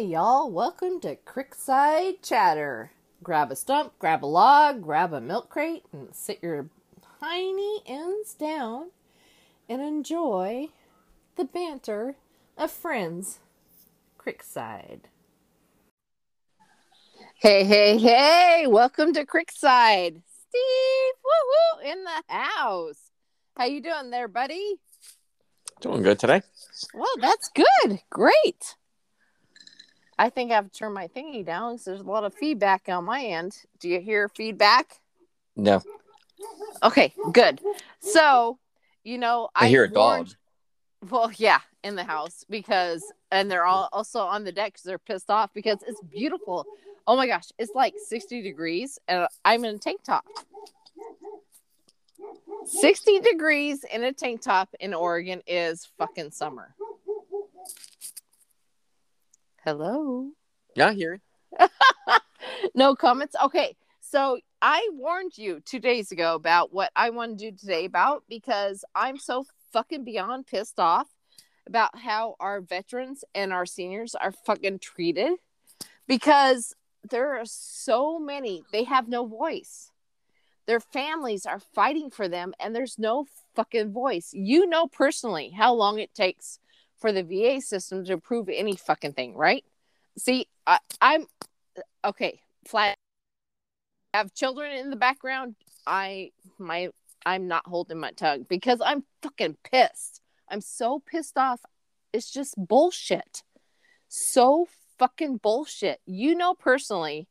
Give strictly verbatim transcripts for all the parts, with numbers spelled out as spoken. Hey y'all, welcome to Crickside Chatter. Grab a stump, grab a log, grab a milk crate, and sit your tiny ends down and enjoy the banter of friends. Crickside. Hey, hey, hey, welcome to Crickside. Steve, woohoo, in the house. How you doing there, buddy? Doing good today. Well, that's good. Great. I think I've turned my thingy down because there's a lot of feedback on my end. Do you hear feedback? No. Okay, good. So, you know, I, I hear a warned... dog. Well, yeah, in the house because, and they're all also on the deck because they're pissed off because it's beautiful. Oh my gosh, it's like sixty degrees and I'm in a tank top. sixty degrees in a tank top in Oregon is fucking summer. Hello. Yeah, I hear it. No comments. Okay. So I warned you two days ago about what I want to do today about because I'm so fucking beyond pissed off about how our veterans and our seniors are fucking treated because there are so many. They have no voice. Their families are fighting for them and there's no fucking voice. You know personally how long it takes for the V A system to approve any fucking thing, right? See, I, I'm... Okay, flat... I have children in the background. I, my, I'm not holding my tongue because I'm fucking pissed. I'm so pissed off. It's just bullshit. So fucking bullshit. You know personally,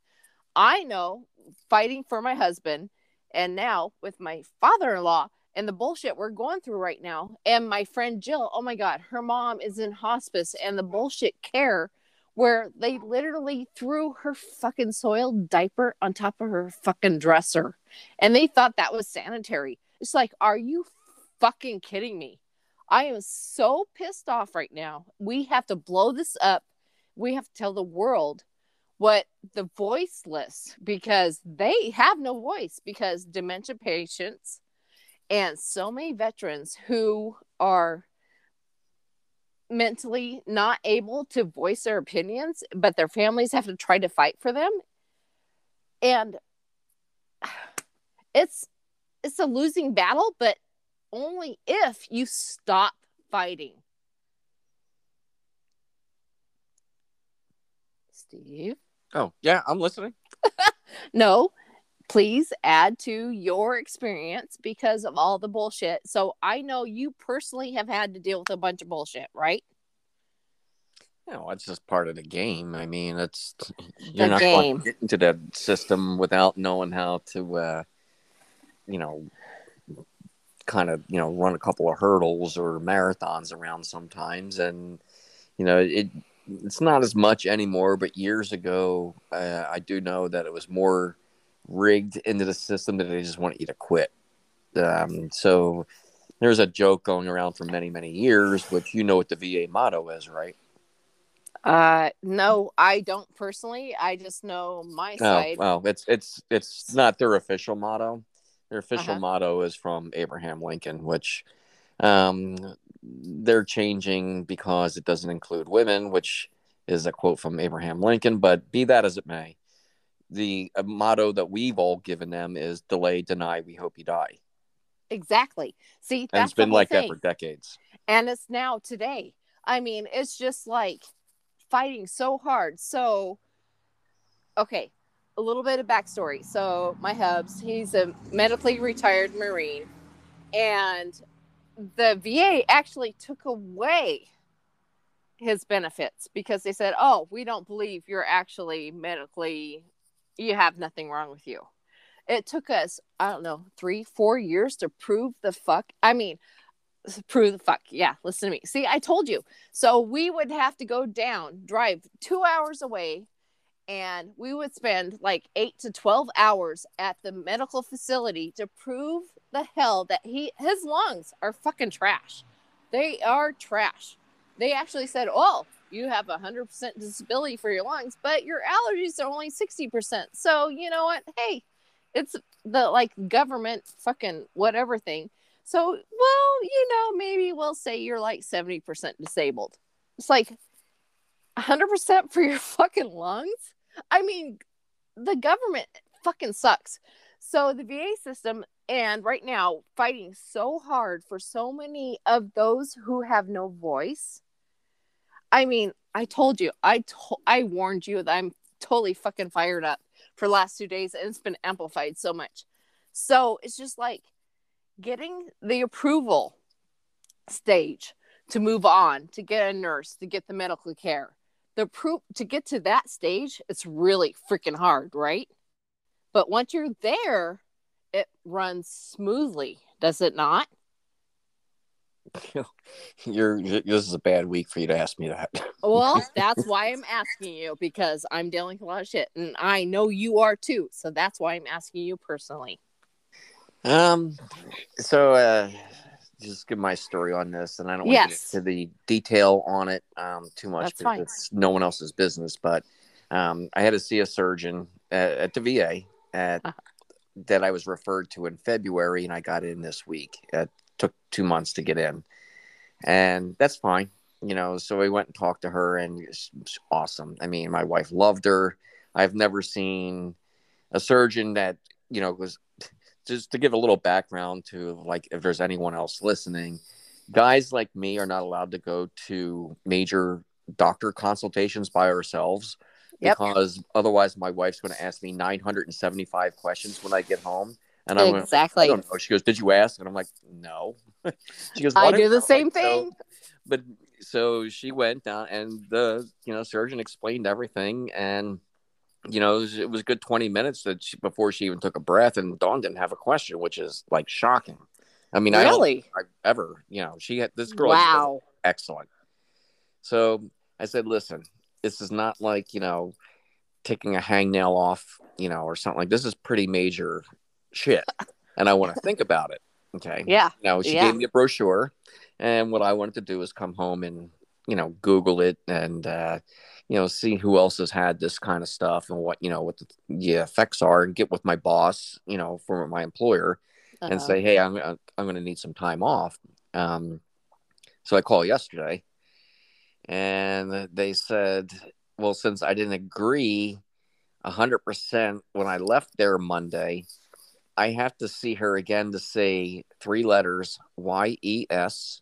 I know fighting for my husband and now with my father-in-law, and the bullshit we're going through right now. And my friend Jill, oh my God, her mom is in hospice and the bullshit care where they literally threw her fucking soiled diaper on top of her fucking dresser. And they thought that was sanitary. It's like, are you fucking kidding me? I am so pissed off right now. We have to blow this up. We have to tell the world what the voiceless, because they have no voice, because dementia patients and so many veterans who are mentally not able to voice their opinions, but their families have to try to fight for them. And it's it's a losing battle, but only if you stop fighting. Steve? Oh, yeah, I'm listening. No. Please add to your experience because of all the bullshit. So I know you personally have had to deal with a bunch of bullshit, right? No, it's just part of the game. I mean, it's you're the not game. Going to get into that system without knowing how to, uh, you know, kind of, you know, run a couple of hurdles or marathons around sometimes. And, you know, it it's not as much anymore. But years ago, uh, I do know that it was more rigged into the system that they just want you to quit. Um, so there's a joke going around for many, many years, which you know what the V A motto is, right? Uh, no, I don't personally. I just know my oh, side. Well, it's it's it's not their official motto. Their official uh-huh. motto is from Abraham Lincoln, which um, they're changing because it doesn't include women, which is a quote from Abraham Lincoln, but be that as it may. The motto that we've all given them is delay, deny, we hope you die. Exactly. See, that's and it's been like thing. that for decades. And it's now today. I mean, it's just like fighting so hard. So, okay, a little bit of backstory. So my hubs, he's a medically retired Marine. And the V A actually took away his benefits because they said, oh, we don't believe you're actually medically you have nothing wrong with you. It took us, I don't know, three, four years to prove the fuck. I mean, prove the fuck. Yeah, listen to me. See, I told you. So we would have to go down, drive two hours away, and we would spend like eight to twelve hours at the medical facility to prove the hell that he his lungs are fucking trash. They are trash. They actually said, oh, you have one hundred percent disability for your lungs, but your allergies are only sixty percent. So, you know what? Hey, it's the, like, government fucking whatever thing. So, well, you know, maybe we'll say you're, like, seventy percent disabled. It's like, one hundred percent for your fucking lungs? I mean, the government fucking sucks. So the V A system, and right now fighting so hard for so many of those who have no voice. I mean, I told you, I to- I warned you that I'm totally fucking fired up for the last two days, and it's been amplified so much. So it's just like getting the approval stage to move on, to get a nurse, to get the medical care. The pro- to get to that stage, it's really freaking hard, right? But once you're there, it runs smoothly, does it not? You're this is a bad week for you to ask me that. Well, that's why I'm asking you, because I'm dealing with a lot of shit, and I know you are too. So that's why I'm asking you personally. Um, so uh, just give my story on this, and I don't want yes. to get into the detail on it um too much that's because fine. It's no one else's business. But um, I had to see a surgeon at, at the V A at uh-huh. that I was referred to in February, and I got in this week. At took two months to get in, and that's fine, you know. So we went and talked to her, and it's awesome. I mean, my wife loved her. I've never seen a surgeon that, you know, was just to give a little background to, like, if there's anyone else listening, guys like me are not allowed to go to major doctor consultations by ourselves. Yep. Because otherwise my wife's going to ask me nine hundred seventy-five questions when I get home. And I'm exactly. Like, I don't know. She goes, "Did you ask?" And I'm like, "No." She goes, "I do the same like, thing." So, but so she went down, and the you know surgeon explained everything, and you know it was, it was a good twenty minutes that she, before she even took a breath, and Dawn didn't have a question, which is like shocking. I mean, really, I don't, I ever you know she had this girl. Wow, excellent. So I said, "Listen, this is not like you know taking a hangnail off, you know, or something like this is pretty major." Shit, and I want to think about it. Okay, yeah. You know, she yeah. gave me a brochure, and what I wanted to do is come home and you know Google it and uh, you know see who else has had this kind of stuff and what you know what the, the effects are, and get with my boss, you know, from my employer, uh-huh. and say, hey, I'm I'm going to need some time off. Um, so I called yesterday, and they said, well, since I didn't agree a hundred percent when I left there Monday. I have to see her again to say three letters, Y E S,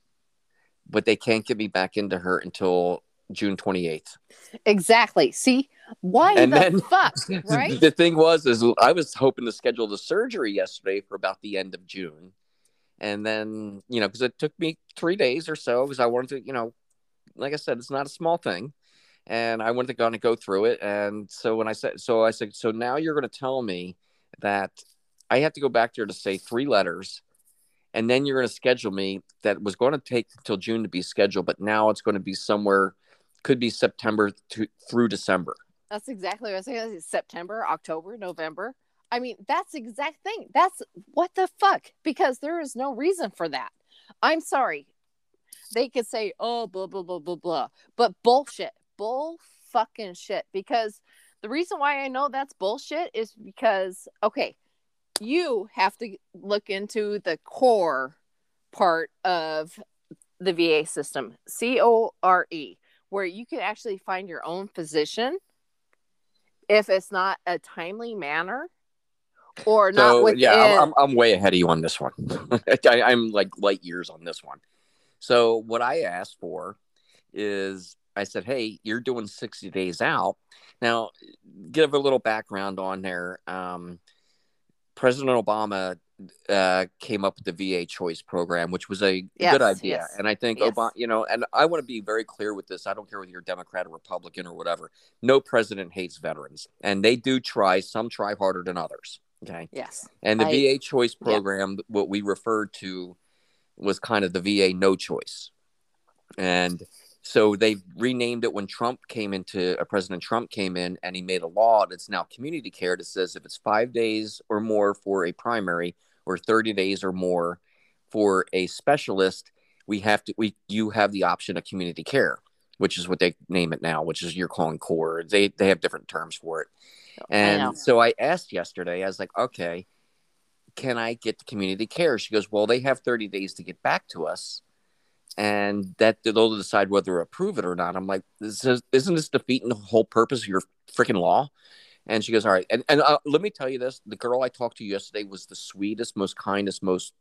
but they can't get me back into her until June twenty-eighth. Exactly. See, why and the then, fuck, right? The thing was, is I was hoping to schedule the surgery yesterday for about the end of June. And then, you know, because it took me three days or so because I wanted to, you know, like I said, it's not a small thing. And I wanted to kind of go through it. And so when I said, so I said, so now you're going to tell me that I have to go back there to say three letters, and then you're going to schedule me that was going to take until June to be scheduled, but now it's going to be somewhere, could be September to, through December. That's exactly what I was saying. September, October, November. I mean, that's the exact thing. That's what the fuck, because there is no reason for that. I'm sorry. They could say, oh, blah, blah, blah, blah, blah, but bullshit, bull fucking shit, because the reason why I know that's bullshit is because, okay, you have to look into the CORE part of the V A system, C O R E, where you can actually find your own physician if it's not a timely manner or so, not within... Yeah, I'm, I'm way ahead of you on this one. I, I'm like light years on this one. So what I asked for is... I said, hey, you're doing sixty days out. Now, give a little background on there. Um... President Obama uh, came up with the V A Choice Program, which was a yes, good idea. Yes, and I think yes. Obama, you know, and I want to be very clear with this. I don't care whether you're Democrat or Republican or whatever. No president hates veterans. And they do try. Some try harder than others. Okay. Yes. And the I, V A Choice Program, yeah. what we referred to was kind of the V A No Choice. And so they renamed it when Trump came into uh, President Trump came in and he made a law that's now community care that says if it's five days or more for a primary or thirty days or more for a specialist, we have to we you have the option of community care, which is what they name it now, which is you're calling CORE. They they have different terms for it. And wow. so I asked yesterday, I was like, okay, can I get the community care? She goes, well, they have thirty days to get back to us. and that they'll decide whether to approve it or not. I'm like, this is, isn't this defeating the whole purpose of your freaking law? And she goes, all right. And, and uh, let me tell you this. The girl I talked to yesterday was the sweetest, most kindest, most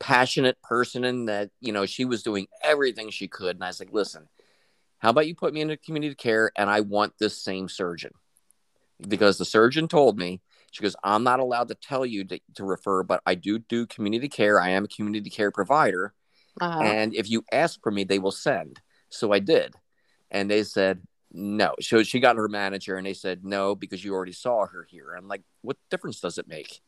passionate person, and that, you know, she was doing everything she could. And I was like, listen, how about you put me into community care, and I want this same surgeon? Because the surgeon told me, she goes, I'm not allowed to tell you to, to refer, but I do do community care. I am a community care provider. Uh-huh. And if you ask for me, they will send. So I did. And they said, no. So she got her manager and they said, no, because you already saw her here. I'm like, what difference does it make?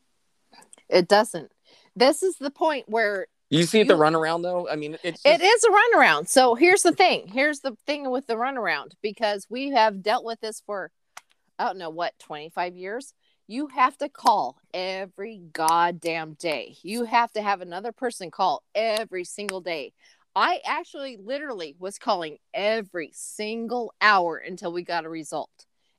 It doesn't. This is the point where. You see you, the runaround, though? I mean, it's just... it is a runaround. So here's the thing. Here's the thing with the runaround, because we have dealt with this for, I don't know what, twenty-five years. You have to call every goddamn day. You have to have another person call every single day. I actually literally was calling every single hour until we got a result.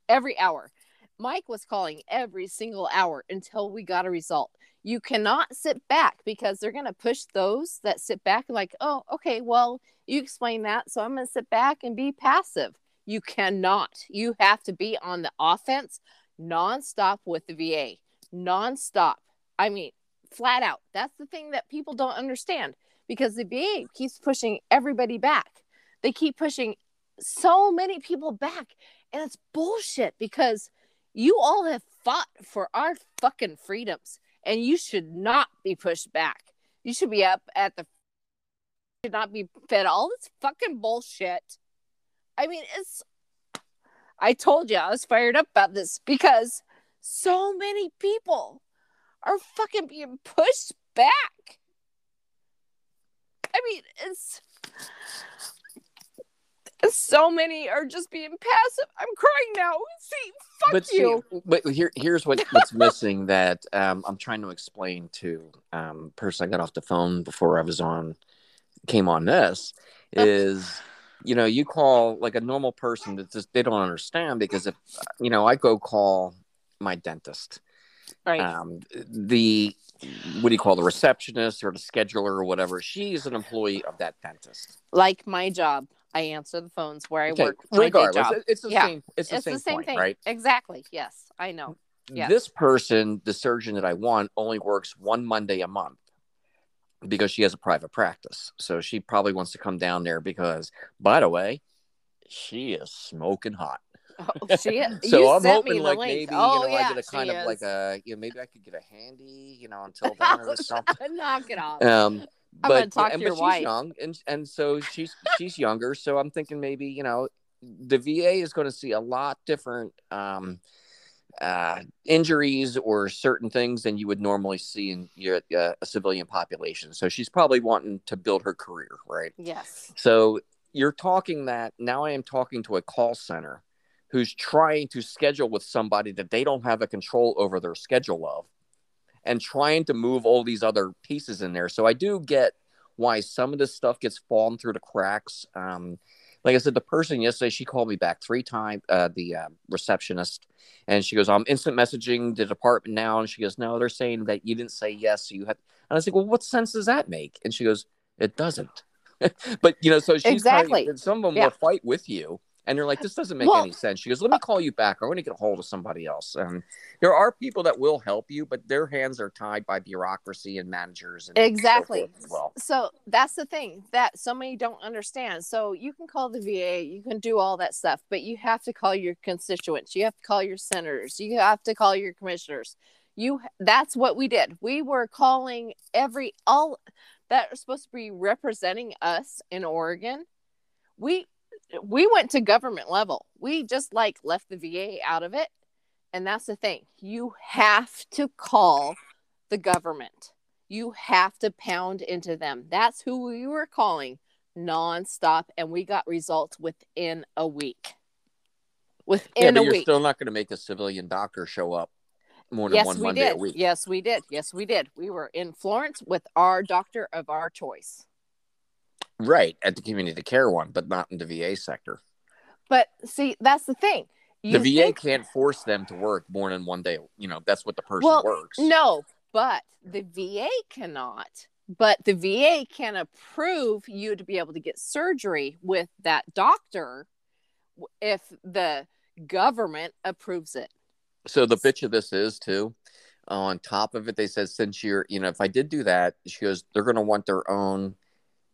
Every hour. Mike was calling every single hour until we got a result. You cannot sit back, because they're going to push those that sit back and like, oh, okay, well, you explain that, so I'm going to sit back and be passive. You cannot. You have to be on the offense nonstop with the V A, nonstop. I mean, flat out. That's the thing that people don't understand, because the V A keeps pushing everybody back. They keep pushing so many people back, and it's bullshit, because you all have fought for our fucking freedoms, and you should not be pushed back. You should be up at the, you should not be fed all this fucking bullshit. I mean, it's, I told you I was fired up about this, because so many people are fucking being pushed back. I mean, it's, so many are just being passive. I'm crying now. See, fuck but see, you. But here, here's what, what's missing that um, I'm trying to explain to um, person I got off the phone before I was on, came on this, is... You know, you call like a normal person that just they don't understand, because if, you know, I go call my dentist, right? Um, the what do you call the receptionist or the scheduler or whatever? She's an employee of that dentist. Like my job, I answer the phones where I okay. work. Regardless, job. it's the yeah. same. It's the it's same, the same point, thing, right? Exactly. Yes, I know. Yes. This person, the surgeon that I want, only works one Monday a month, because she has a private practice. So she probably wants to come down there because, by the way, she is smoking hot. Oh, she is. So you I'm hoping like maybe, oh, you know, yeah, I get a kind of is. like a, you know, maybe I could get a handy, you know, until then or something. Knock it off. Um, but, I'm going to talk yeah, to your wife. She's young, and, and so she's, she's younger. So I'm thinking maybe, you know, the V A is going to see a lot different um, uh injuries or certain things than you would normally see in your uh, a civilian population. So she's probably wanting to build her career, right? Yes. So you're talking that now I am talking to a call center who's trying to schedule with somebody that they don't have a control over their schedule of, and trying to move all these other pieces in there. So I do get why some of this stuff gets fallen through the cracks. Um, Like I said, the person yesterday, she called me back three times, uh, the uh, receptionist, and she goes, I'm instant messaging the department now. And she goes, no, they're saying that you didn't say yes. So you had. And I was like, well, what sense does that make? And she goes, it doesn't. But, you know, so she's exactly. trying, some of them yeah. will fight with you. And you're like, this doesn't make well, any sense. She goes, let me call you back. I want to get a hold of somebody else. And there are people that will help you, but their hands are tied by bureaucracy and managers. And exactly. So forth as well. So that's the thing that so many don't understand. So you can call the V A, you can do all that stuff, but you have to call your constituents. You have to call your senators. You have to call your commissioners. You. That's what we did. We were calling every, all that are supposed to be representing us in Oregon. We We went to government level. We just like left the V A out of it. And that's the thing. You have to call the government. You have to pound into them. That's who we were calling nonstop. And we got results within a week. Within yeah, but a you're week. You're still not going to make a civilian doctor show up more than yes, one we Monday did. a week. Yes, we did. Yes, we did. We were in Florence with our doctor of our choice. Right, at the community care one, but not in the V A sector. But see, that's the thing. You the V A think... can't force them to work more than one day. You know, that's what the person well, works. No, but the V A cannot. But the V A can approve you to be able to get surgery with that doctor if the government approves it. So the bitch of this is, too, on top of it, they said, since you're, you know, if I did do that, she goes, they're going to want their own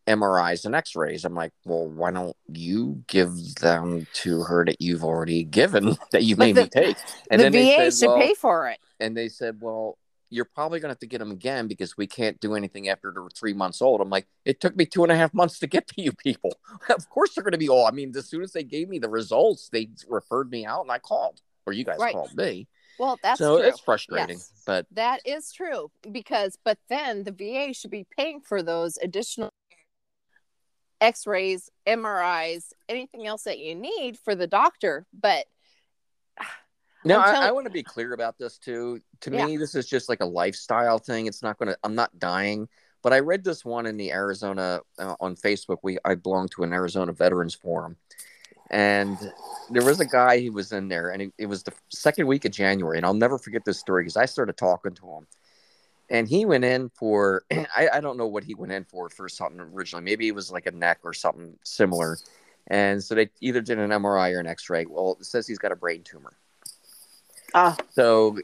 M R Is and x-rays. I'm like, well, why don't you give them to her that you've already given, that you made the, me take? And the then V A they said, should well, pay for it. And they said, well, you're probably going to have to get them again because we can't do anything after they're three months old. I'm like, it took me two and a half months to get to you people. Of course they're going to be all. I mean, as soon as they gave me the results, they referred me out and I called. Or you guys right. called me. Well, that's so true. It's frustrating. Yes. But that is true because, but then the V A should be paying for those additional x-rays, M R Is, anything else that you need for the doctor. But now telling- I, I want to be clear about this too. To yeah. me, this is just like a lifestyle thing. It's not going to, I'm not dying, but I read this one in the Arizona uh, on Facebook. We, I belong to an Arizona Veterans Forum. And there was a guy who was in there, and it, it was the second week of January. And I'll never forget this story because I started talking to him. And he went in for, I, I don't know what he went in for for something originally. Maybe it was like a neck or something similar. And so they either did an M R I or an x-ray. Well, it says he's got a brain tumor. Uh. So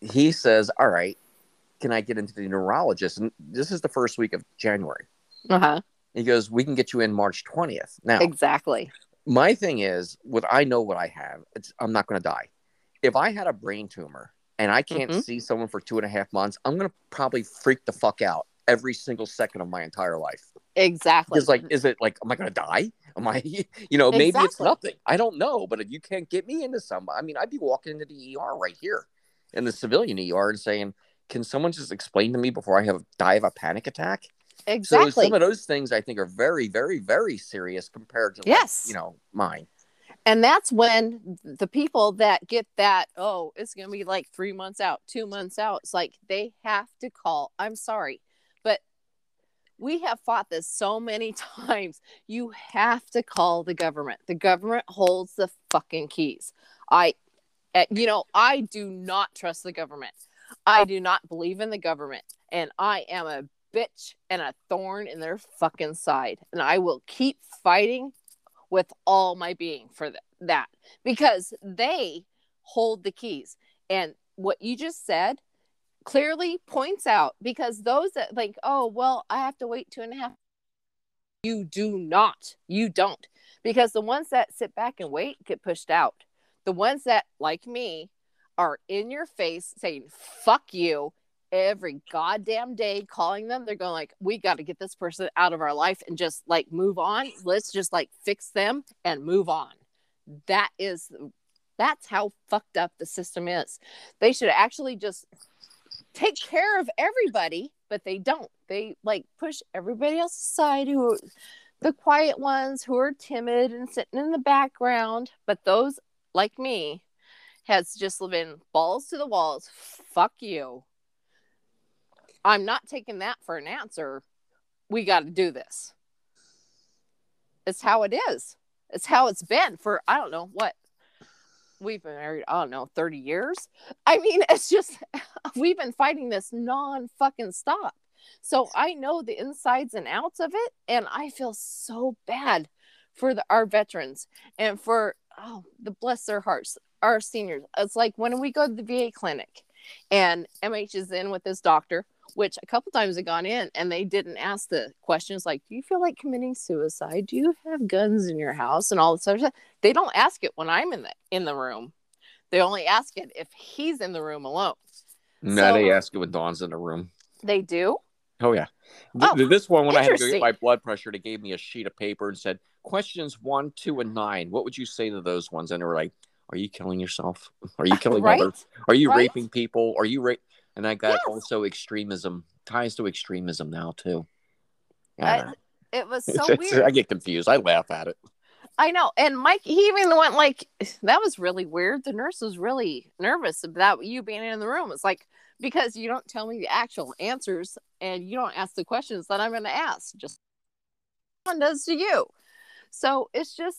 he says, all right, can I get into the neurologist? And this is the first week of January. Uh-huh. He goes, we can get you in March twentieth. Now, exactly. My thing is, with I know what I have, it's, I'm not going to die. If I had a brain tumor and I can't mm-hmm. see someone for two and a half months, I'm going to probably freak the fuck out every single second of my entire life. Exactly. It's like, is it like, am I going to die? Am I, you know, maybe exactly. it's nothing. I don't know. But if you can't get me into somebody, I mean, I'd be walking into the E R right here in the civilian E R and saying, can someone just explain to me before I have die of a panic attack? Exactly. So some of those things I think are very, very, very serious compared to, like, yes. you know, mine. And that's when the people that get that, oh, it's going to be like three months out, two months out. It's like they have to call. I'm sorry, but we have fought this so many times. You have to call the government. The government holds the fucking keys. I, you know, I do not trust the government. I do not believe in the government. And I am a bitch and a thorn in their fucking side. And I will keep fighting with all my being for th- that because they hold the keys. And what you just said clearly points out because those that like, oh, well, I have to wait two and a half. You do not. You don't. Because the ones that sit back and wait get pushed out. The ones that, like me, are in your face saying, fuck you. Every goddamn day calling them, they're going like, we got to get this person out of our life and just like move on. Let's just like fix them and move on. That is, that's how fucked up the system is. They should actually just take care of everybody, but they don't. They like push everybody else aside, who the quiet ones who are timid and sitting in the background. But those like me has just been balls to the walls. Fuck you. I'm not taking that for an answer. We got to do this. It's how it is. It's how it's been for, I don't know what. We've been married, I don't know, thirty years. I mean, it's just, we've been fighting this non-fucking-stop. So I know the insides and outs of it. And I feel so bad for the, our veterans and for, oh, the bless their hearts, our seniors. It's like when we go to the V A clinic and M H is in with his doctor, which a couple times had gone in and they didn't ask the questions like, do you feel like committing suicide? Do you have guns in your house and all this other stuff? They don't ask it when I'm in the in the room. They only ask it if he's in the room alone. No, so, they ask it when Dawn's in the room. They do? Oh, yeah. Th- oh, this one, when I had to go get my blood pressure, they gave me a sheet of paper and said, questions one, two, and nine. What would you say to those ones? And they were like, are you killing yourself? Are you killing right? others? Are you right? raping people? Are you raping? And I got yes. also extremism, ties to extremism now, too. I, it was so it's, weird. I get confused. I laugh at it. I know. And Mike, he even went like, that was really weird. The nurse was really nervous about you being in the room. It's like, because you don't tell me the actual answers and you don't ask the questions that I'm going to ask. Just one does to you. So it's just,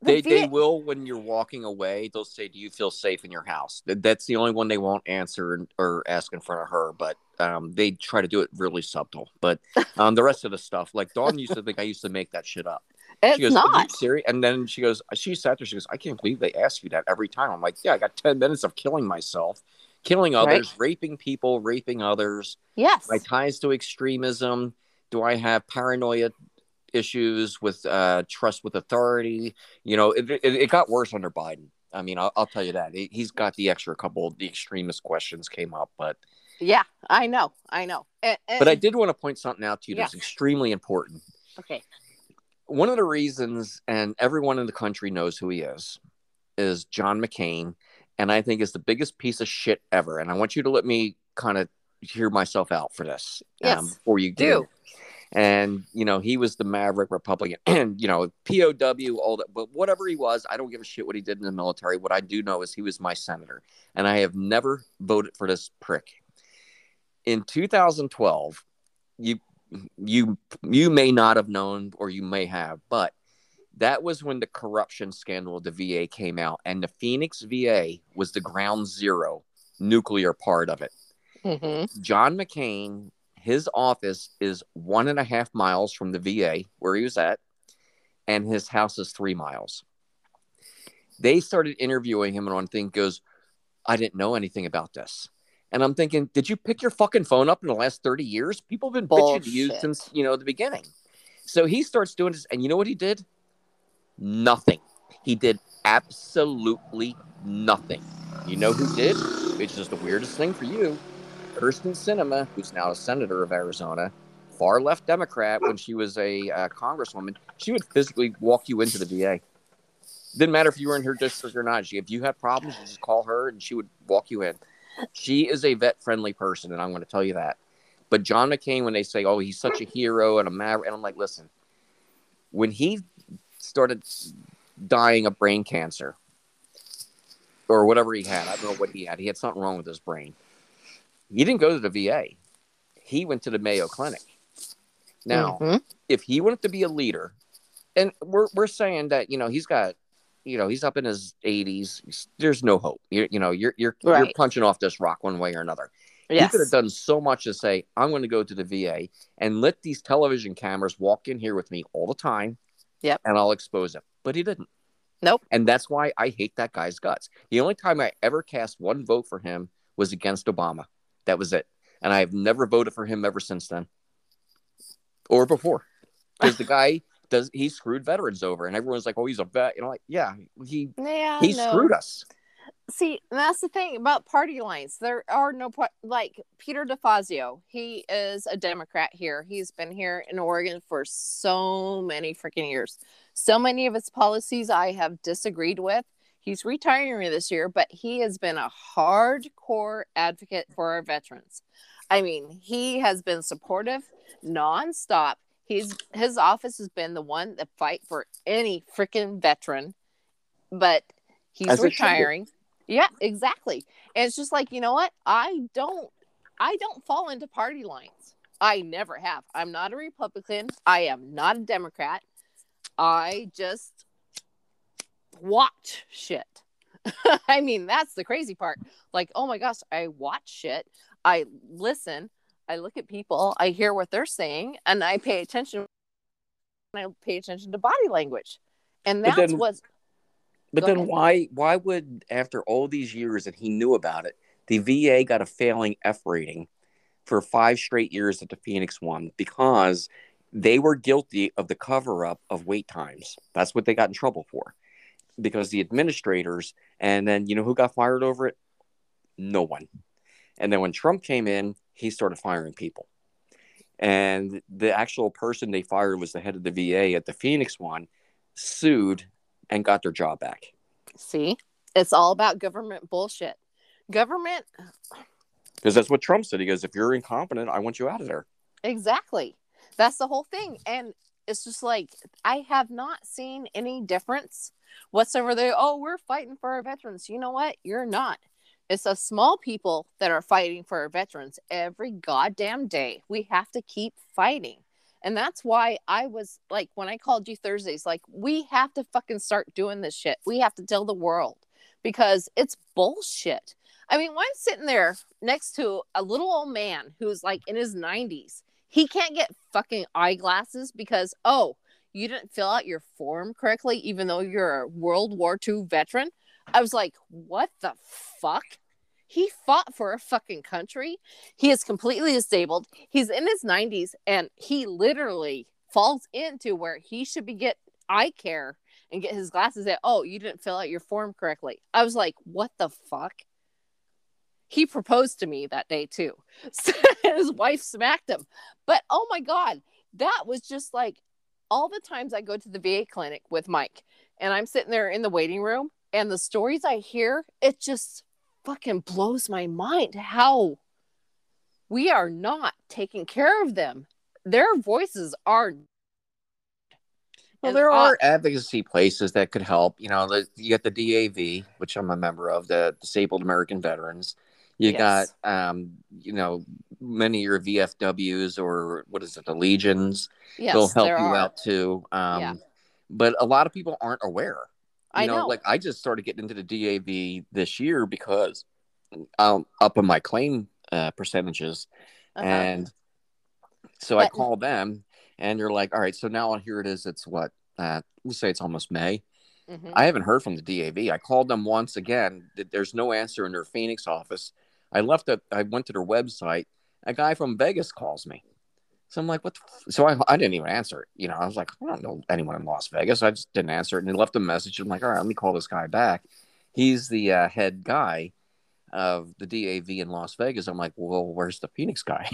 They the v- they will, when you're walking away, they'll say, do you feel safe in your house? That's the only one they won't answer or ask in front of her. But um, they try to do it really subtle. But um, the rest of the stuff, like Dawn used to think I used to make that shit up. It's she goes, not. Are you serious? And then she goes, she sat there, she goes, I can't believe they ask you that every time. I'm like, yeah, I got ten minutes of killing myself, killing others, right? Raping people, raping others. Yes. My ties to extremism. Do I have paranoia issues with uh, trust with authority? You know, it, it, it got worse under Biden. I mean, I'll, I'll tell you that. He's got the extra couple of the extremist questions came up, but. Yeah, I know. I know. And, and, but I did want to point something out to you yeah. that's extremely important. Okay. One of the reasons, and everyone in the country knows who he is, is John McCain, and I think is the biggest piece of shit ever. And I want you to let me kind of hear myself out for this yes, um, before you do. do. And, you know, he was the maverick Republican, and, you know, P O W, all that. But whatever he was, I don't give a shit what he did in the military. What I do know is he was my senator, and I have never voted for this prick. In two thousand twelve, you You you may not have known, or you may have, but that was when the corruption scandal of the V A came out, and the Phoenix V A was the ground zero nuclear part of it. Mm-hmm. John McCain, his office is one and a half miles from the V A where he was at, and his house is three miles. They started interviewing him, and one thing goes, I didn't know anything about this. And I'm thinking, did you pick your fucking phone up in the last thirty years? People have been Bullshit. bitching to you since, you know, the beginning. So he starts doing this. And you know what he did? Nothing. He did absolutely nothing. You know who did? It's just the weirdest thing for you. Kyrsten Sinema, who's now a senator of Arizona, far left Democrat, when she was a uh, congresswoman, she would physically walk you into the V A. Didn't matter if you were in her district or not. She, if you had problems, you just call her and she would walk you in. She is a vet-friendly person, and I'm going to tell you that. But John McCain, when they say, oh, he's such a hero and a maverick, and I'm like, listen, when he started dying of brain cancer or whatever he had, I don't know what he had. He had something wrong with his brain. He didn't go to the V A. He went to the Mayo Clinic. Now, mm-hmm. if he wanted to be a leader, and we're we're saying that, you know, he's got You know, he's up in his eighties. There's no hope. You, you know, you're you're right. you're punching off this rock one way or another. Yes. He could have done so much to say, I'm going to go to the V A and let these television cameras walk in here with me all the time. Yep. And I'll expose him. But he didn't. Nope. And that's why I hate that guy's guts. The only time I ever cast one vote for him was against Obama. That was it. And I have never voted for him ever since then. Or before. Because the guy... Does, he screwed veterans over, and everyone's like, oh, he's a vet. You know, like, yeah, he yeah, he no. screwed us. See, and that's the thing about party lines. There are no, like, Peter DeFazio, he is a Democrat here. He's been here in Oregon for so many freaking years. So many of his policies I have disagreed with. He's retiring this year, but he has been a hardcore advocate for our veterans. I mean, he has been supportive nonstop. He's, his office has been the one that fight for any freaking veteran, but he's As retiring. Yeah, exactly. And it's just like, you know what? I don't, I don't fall into party lines. I never have. I'm not a Republican. I am not a Democrat. I just watch shit. I mean, that's the crazy part. Like, oh my gosh, I watch shit. I listen. I look at people, I hear what they're saying, and I pay attention. And I pay attention to body language, and that's but then, what's. But then, ahead. why? Why would, after all these years that he knew about it, the V A got a failing F rating for five straight years that the Phoenix won because they were guilty of the cover up of wait times. That's what they got in trouble for, because the administrators, and then you know who got fired over it? No one. And then when Trump came in, he started firing people. And the actual person they fired was the head of the V A at the Phoenix one, sued and got their job back. See, it's all about government bullshit. Government. Because that's what Trump said. He goes, if you're incompetent, I want you out of there. Exactly. That's the whole thing. And it's just like, I have not seen any difference whatsoever. They, oh, we're fighting for our veterans. You know what? You're not. It's a small people that are fighting for our veterans every goddamn day. We have to keep fighting. And that's why I was like, when I called you Thursdays, like, we have to fucking start doing this shit. We have to tell the world, because it's bullshit. I mean, when I'm sitting there next to a little old man who's like in his nineties, he can't get fucking eyeglasses because, oh, you didn't fill out your form correctly, even though you're a World War Two veteran. I was like, what the fuck? He fought for a fucking country. He is completely disabled. He's in his nineties, and he literally falls into where he should be get eye care and get his glasses at, oh, you didn't fill out your form correctly. I was like, what the fuck? He proposed to me that day, too. His wife smacked him. But, oh, my God, that was just like all the times I go to the V A clinic with Mike, and I'm sitting there in the waiting room, and the stories I hear, it just fucking blows my mind how we are not taking care of them. Their voices are. Well, there are advocacy places that could help. You know, you got the D A V, which I'm a member of, the Disabled American Veterans. You yes. got, um, you know, many of your V F Ws, or what is it, the Legions. Yes, they'll help you are. out too. Um, yeah. But a lot of people aren't aware. You know, I know, like I just started getting into the D A V this year because I'm up in my claim uh, percentages. Uh-huh. And so but, I call them and you're like, all right, so now here it is. It's what, uh, let's say it's almost May. Mm-hmm. I haven't heard from the D A V. I called them once again. There's no answer in their Phoenix office. I left it. I went to their website. A guy from Vegas calls me. So I'm like, what? The f-? So I, I didn't even answer it. You know, I was like, I don't know anyone in Las Vegas. I just didn't answer it. And he left a message. I'm like, all right, let me call this guy back. He's the uh, head guy of the D A V in Las Vegas. I'm like, well, where's the Phoenix guy?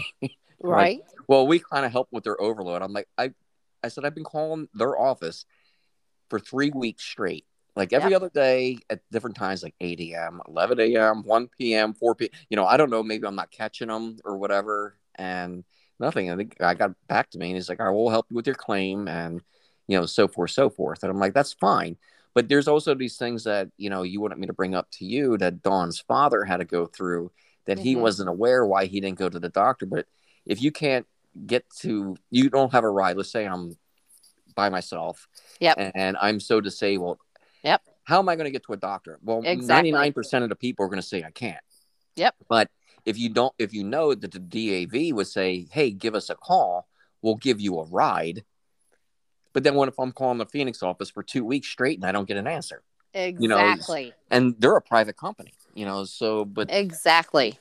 Right. Like, well, we kind of help with their overload. I'm like, I, I said, I've been calling their office for three weeks straight. Like every yep. other day at different times, like eight a.m., eleven a.m., one p.m., four p.m. You know, I don't know. Maybe I'm not catching them or whatever. And nothing. I think I got back to me and he's like, all right, we'll help you with your claim and, you know, so forth, so forth. And I'm like, that's fine. But there's also these things that, you know, you wanted me to bring up to you that Dawn's father had to go through that mm-hmm. he wasn't aware why he didn't go to the doctor. But if you can't get to, you don't have a ride. Let's say I'm by myself yep. and, and I'm so disabled. Yep. How am I going to get to a doctor? Well, exactly. ninety-nine percent of the people are going to say I can't. Yep. But if you don't, if you know that the D A V would say, hey, give us a call, we'll give you a ride. But then what if I'm calling the Phoenix office for two weeks straight and I don't get an answer? Exactly. You know, and they're a private company, you know, so, but exactly.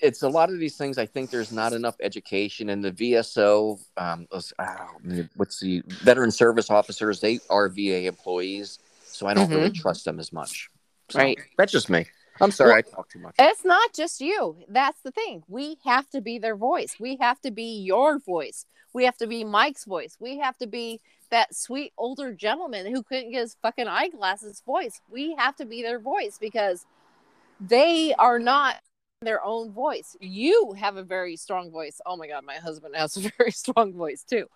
It's a lot of these things. I think there's not enough education, and the V S O, um, was, oh, what's the veteran service officers, they are V A employees. So I don't mm-hmm. really trust them as much. So right. That's just me. I'm sorry, well, I talk too much. It's not just you. That's the thing. We have to be their voice. We have to be your voice. We have to be Mike's voice. We have to be that sweet older gentleman who couldn't get his fucking eyeglasses voice. We have to be their voice because they are not their own voice. You have a very strong voice. Oh, my God. My husband has a very strong voice, too.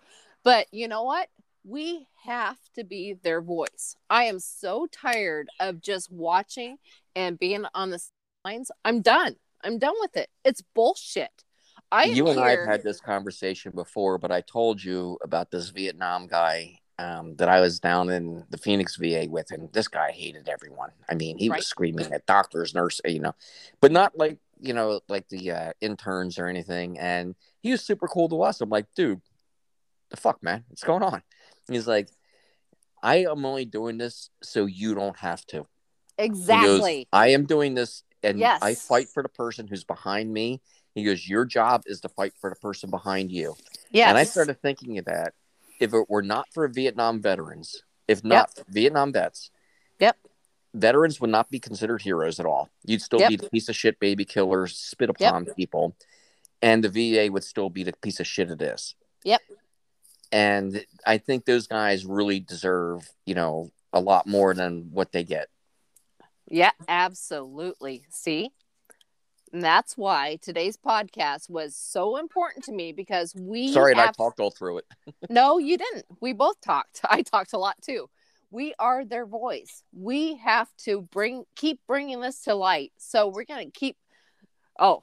But you know what? We have to be their voice. I am so tired of just watching and being on the lines. I'm done. I'm done with it. It's bullshit. I you and I have had this conversation before, but I told you about this Vietnam guy um, that I was down in the Phoenix V A with, and this guy hated everyone. I mean, he right. was screaming at doctors, nurses, you know, but not like, you know, like the uh, interns or anything. And he was super cool to us. I'm like, dude, the fuck, man? What's going on? He's like, I am only doing this so you don't have to. Exactly. He goes, I am doing this, and yes. I fight for the person who's behind me. He goes, your job is to fight for the person behind you. Yeah. And I started thinking of that. If it were not for Vietnam veterans, if not yep. Vietnam vets, yep, veterans would not be considered heroes at all. You'd still yep. be the piece of shit baby killers, spit upon yep. people, and the V A would still be the piece of shit it is. Yep. And I think those guys really deserve, you know, a lot more than what they get. Yeah, absolutely. See, and that's why today's podcast was so important to me because we. Sorry, ab- I talked all through it. No, you didn't. We both talked. I talked a lot too. We are their voice. We have to bring keep bringing this to light. So we're gonna keep. Oh,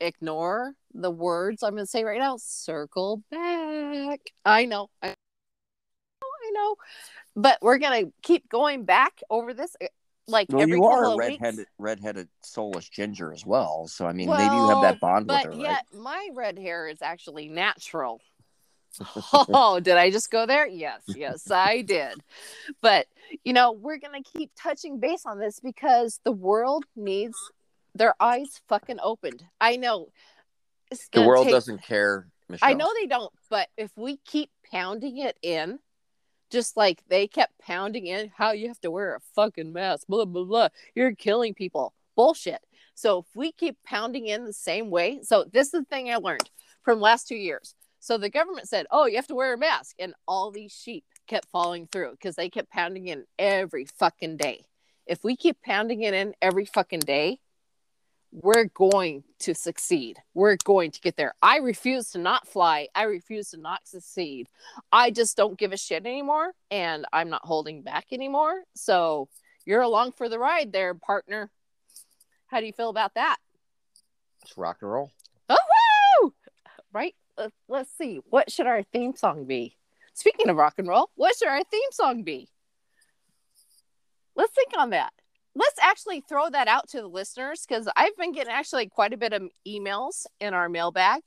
ignore the words I'm going to say right now. Circle back. I know. I know. I know. But we're going to keep going back over this. Like well, every you are a redheaded, weeks. redheaded, soulless ginger as well. So, I mean, well, maybe you have that bond with her, right? But yet my red hair is actually natural. Oh, did I just go there? Yes, yes, I did. But, you know, we're going to keep touching base on this because the world needs their eyes fucking opened. I know. The world take... doesn't care, Michelle. I know they don't. But if we keep pounding it in, just like they kept pounding in how you have to wear a fucking mask, blah, blah, blah. You're killing people. Bullshit. So if we keep pounding in the same way. So this is the thing I learned from last two years. So the government said, oh, you have to wear a mask. And all these sheep kept falling through because they kept pounding in every fucking day. If we keep pounding it in every fucking day, we're going to succeed. We're going to get there. I refuse to not fly. I refuse to not succeed. I just don't give a shit anymore. And I'm not holding back anymore. So you're along for the ride there, partner. How do you feel about that? It's rock and roll. Oh, woo! Right? Let's see. What should our theme song be? Speaking of rock and roll, what should our theme song be? Let's think on that. Let's actually throw that out to the listeners because I've been getting actually quite a bit of emails in our mailbag.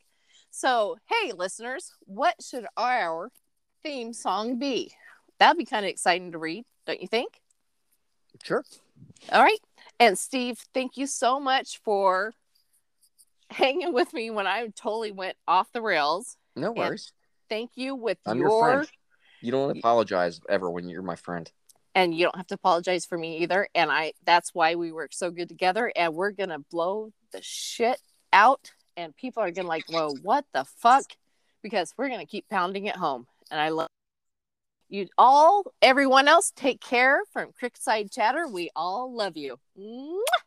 So, hey, listeners, what should our theme song be? That'd be kind of exciting to read, don't you think? Sure. All right. And Steve, thank you so much for hanging with me when I totally went off the rails. No worries. And thank you with I'm your... your friend. You don't apologize ever when you're my friend. And you don't have to apologize for me either. And I that's why we work so good together. And we're going to blow the shit out. And people are going to like, whoa, what the fuck? Because we're going to keep pounding it home. And I love you all. Everyone else, take care from Crickside Chatter. We all love you. Mwah!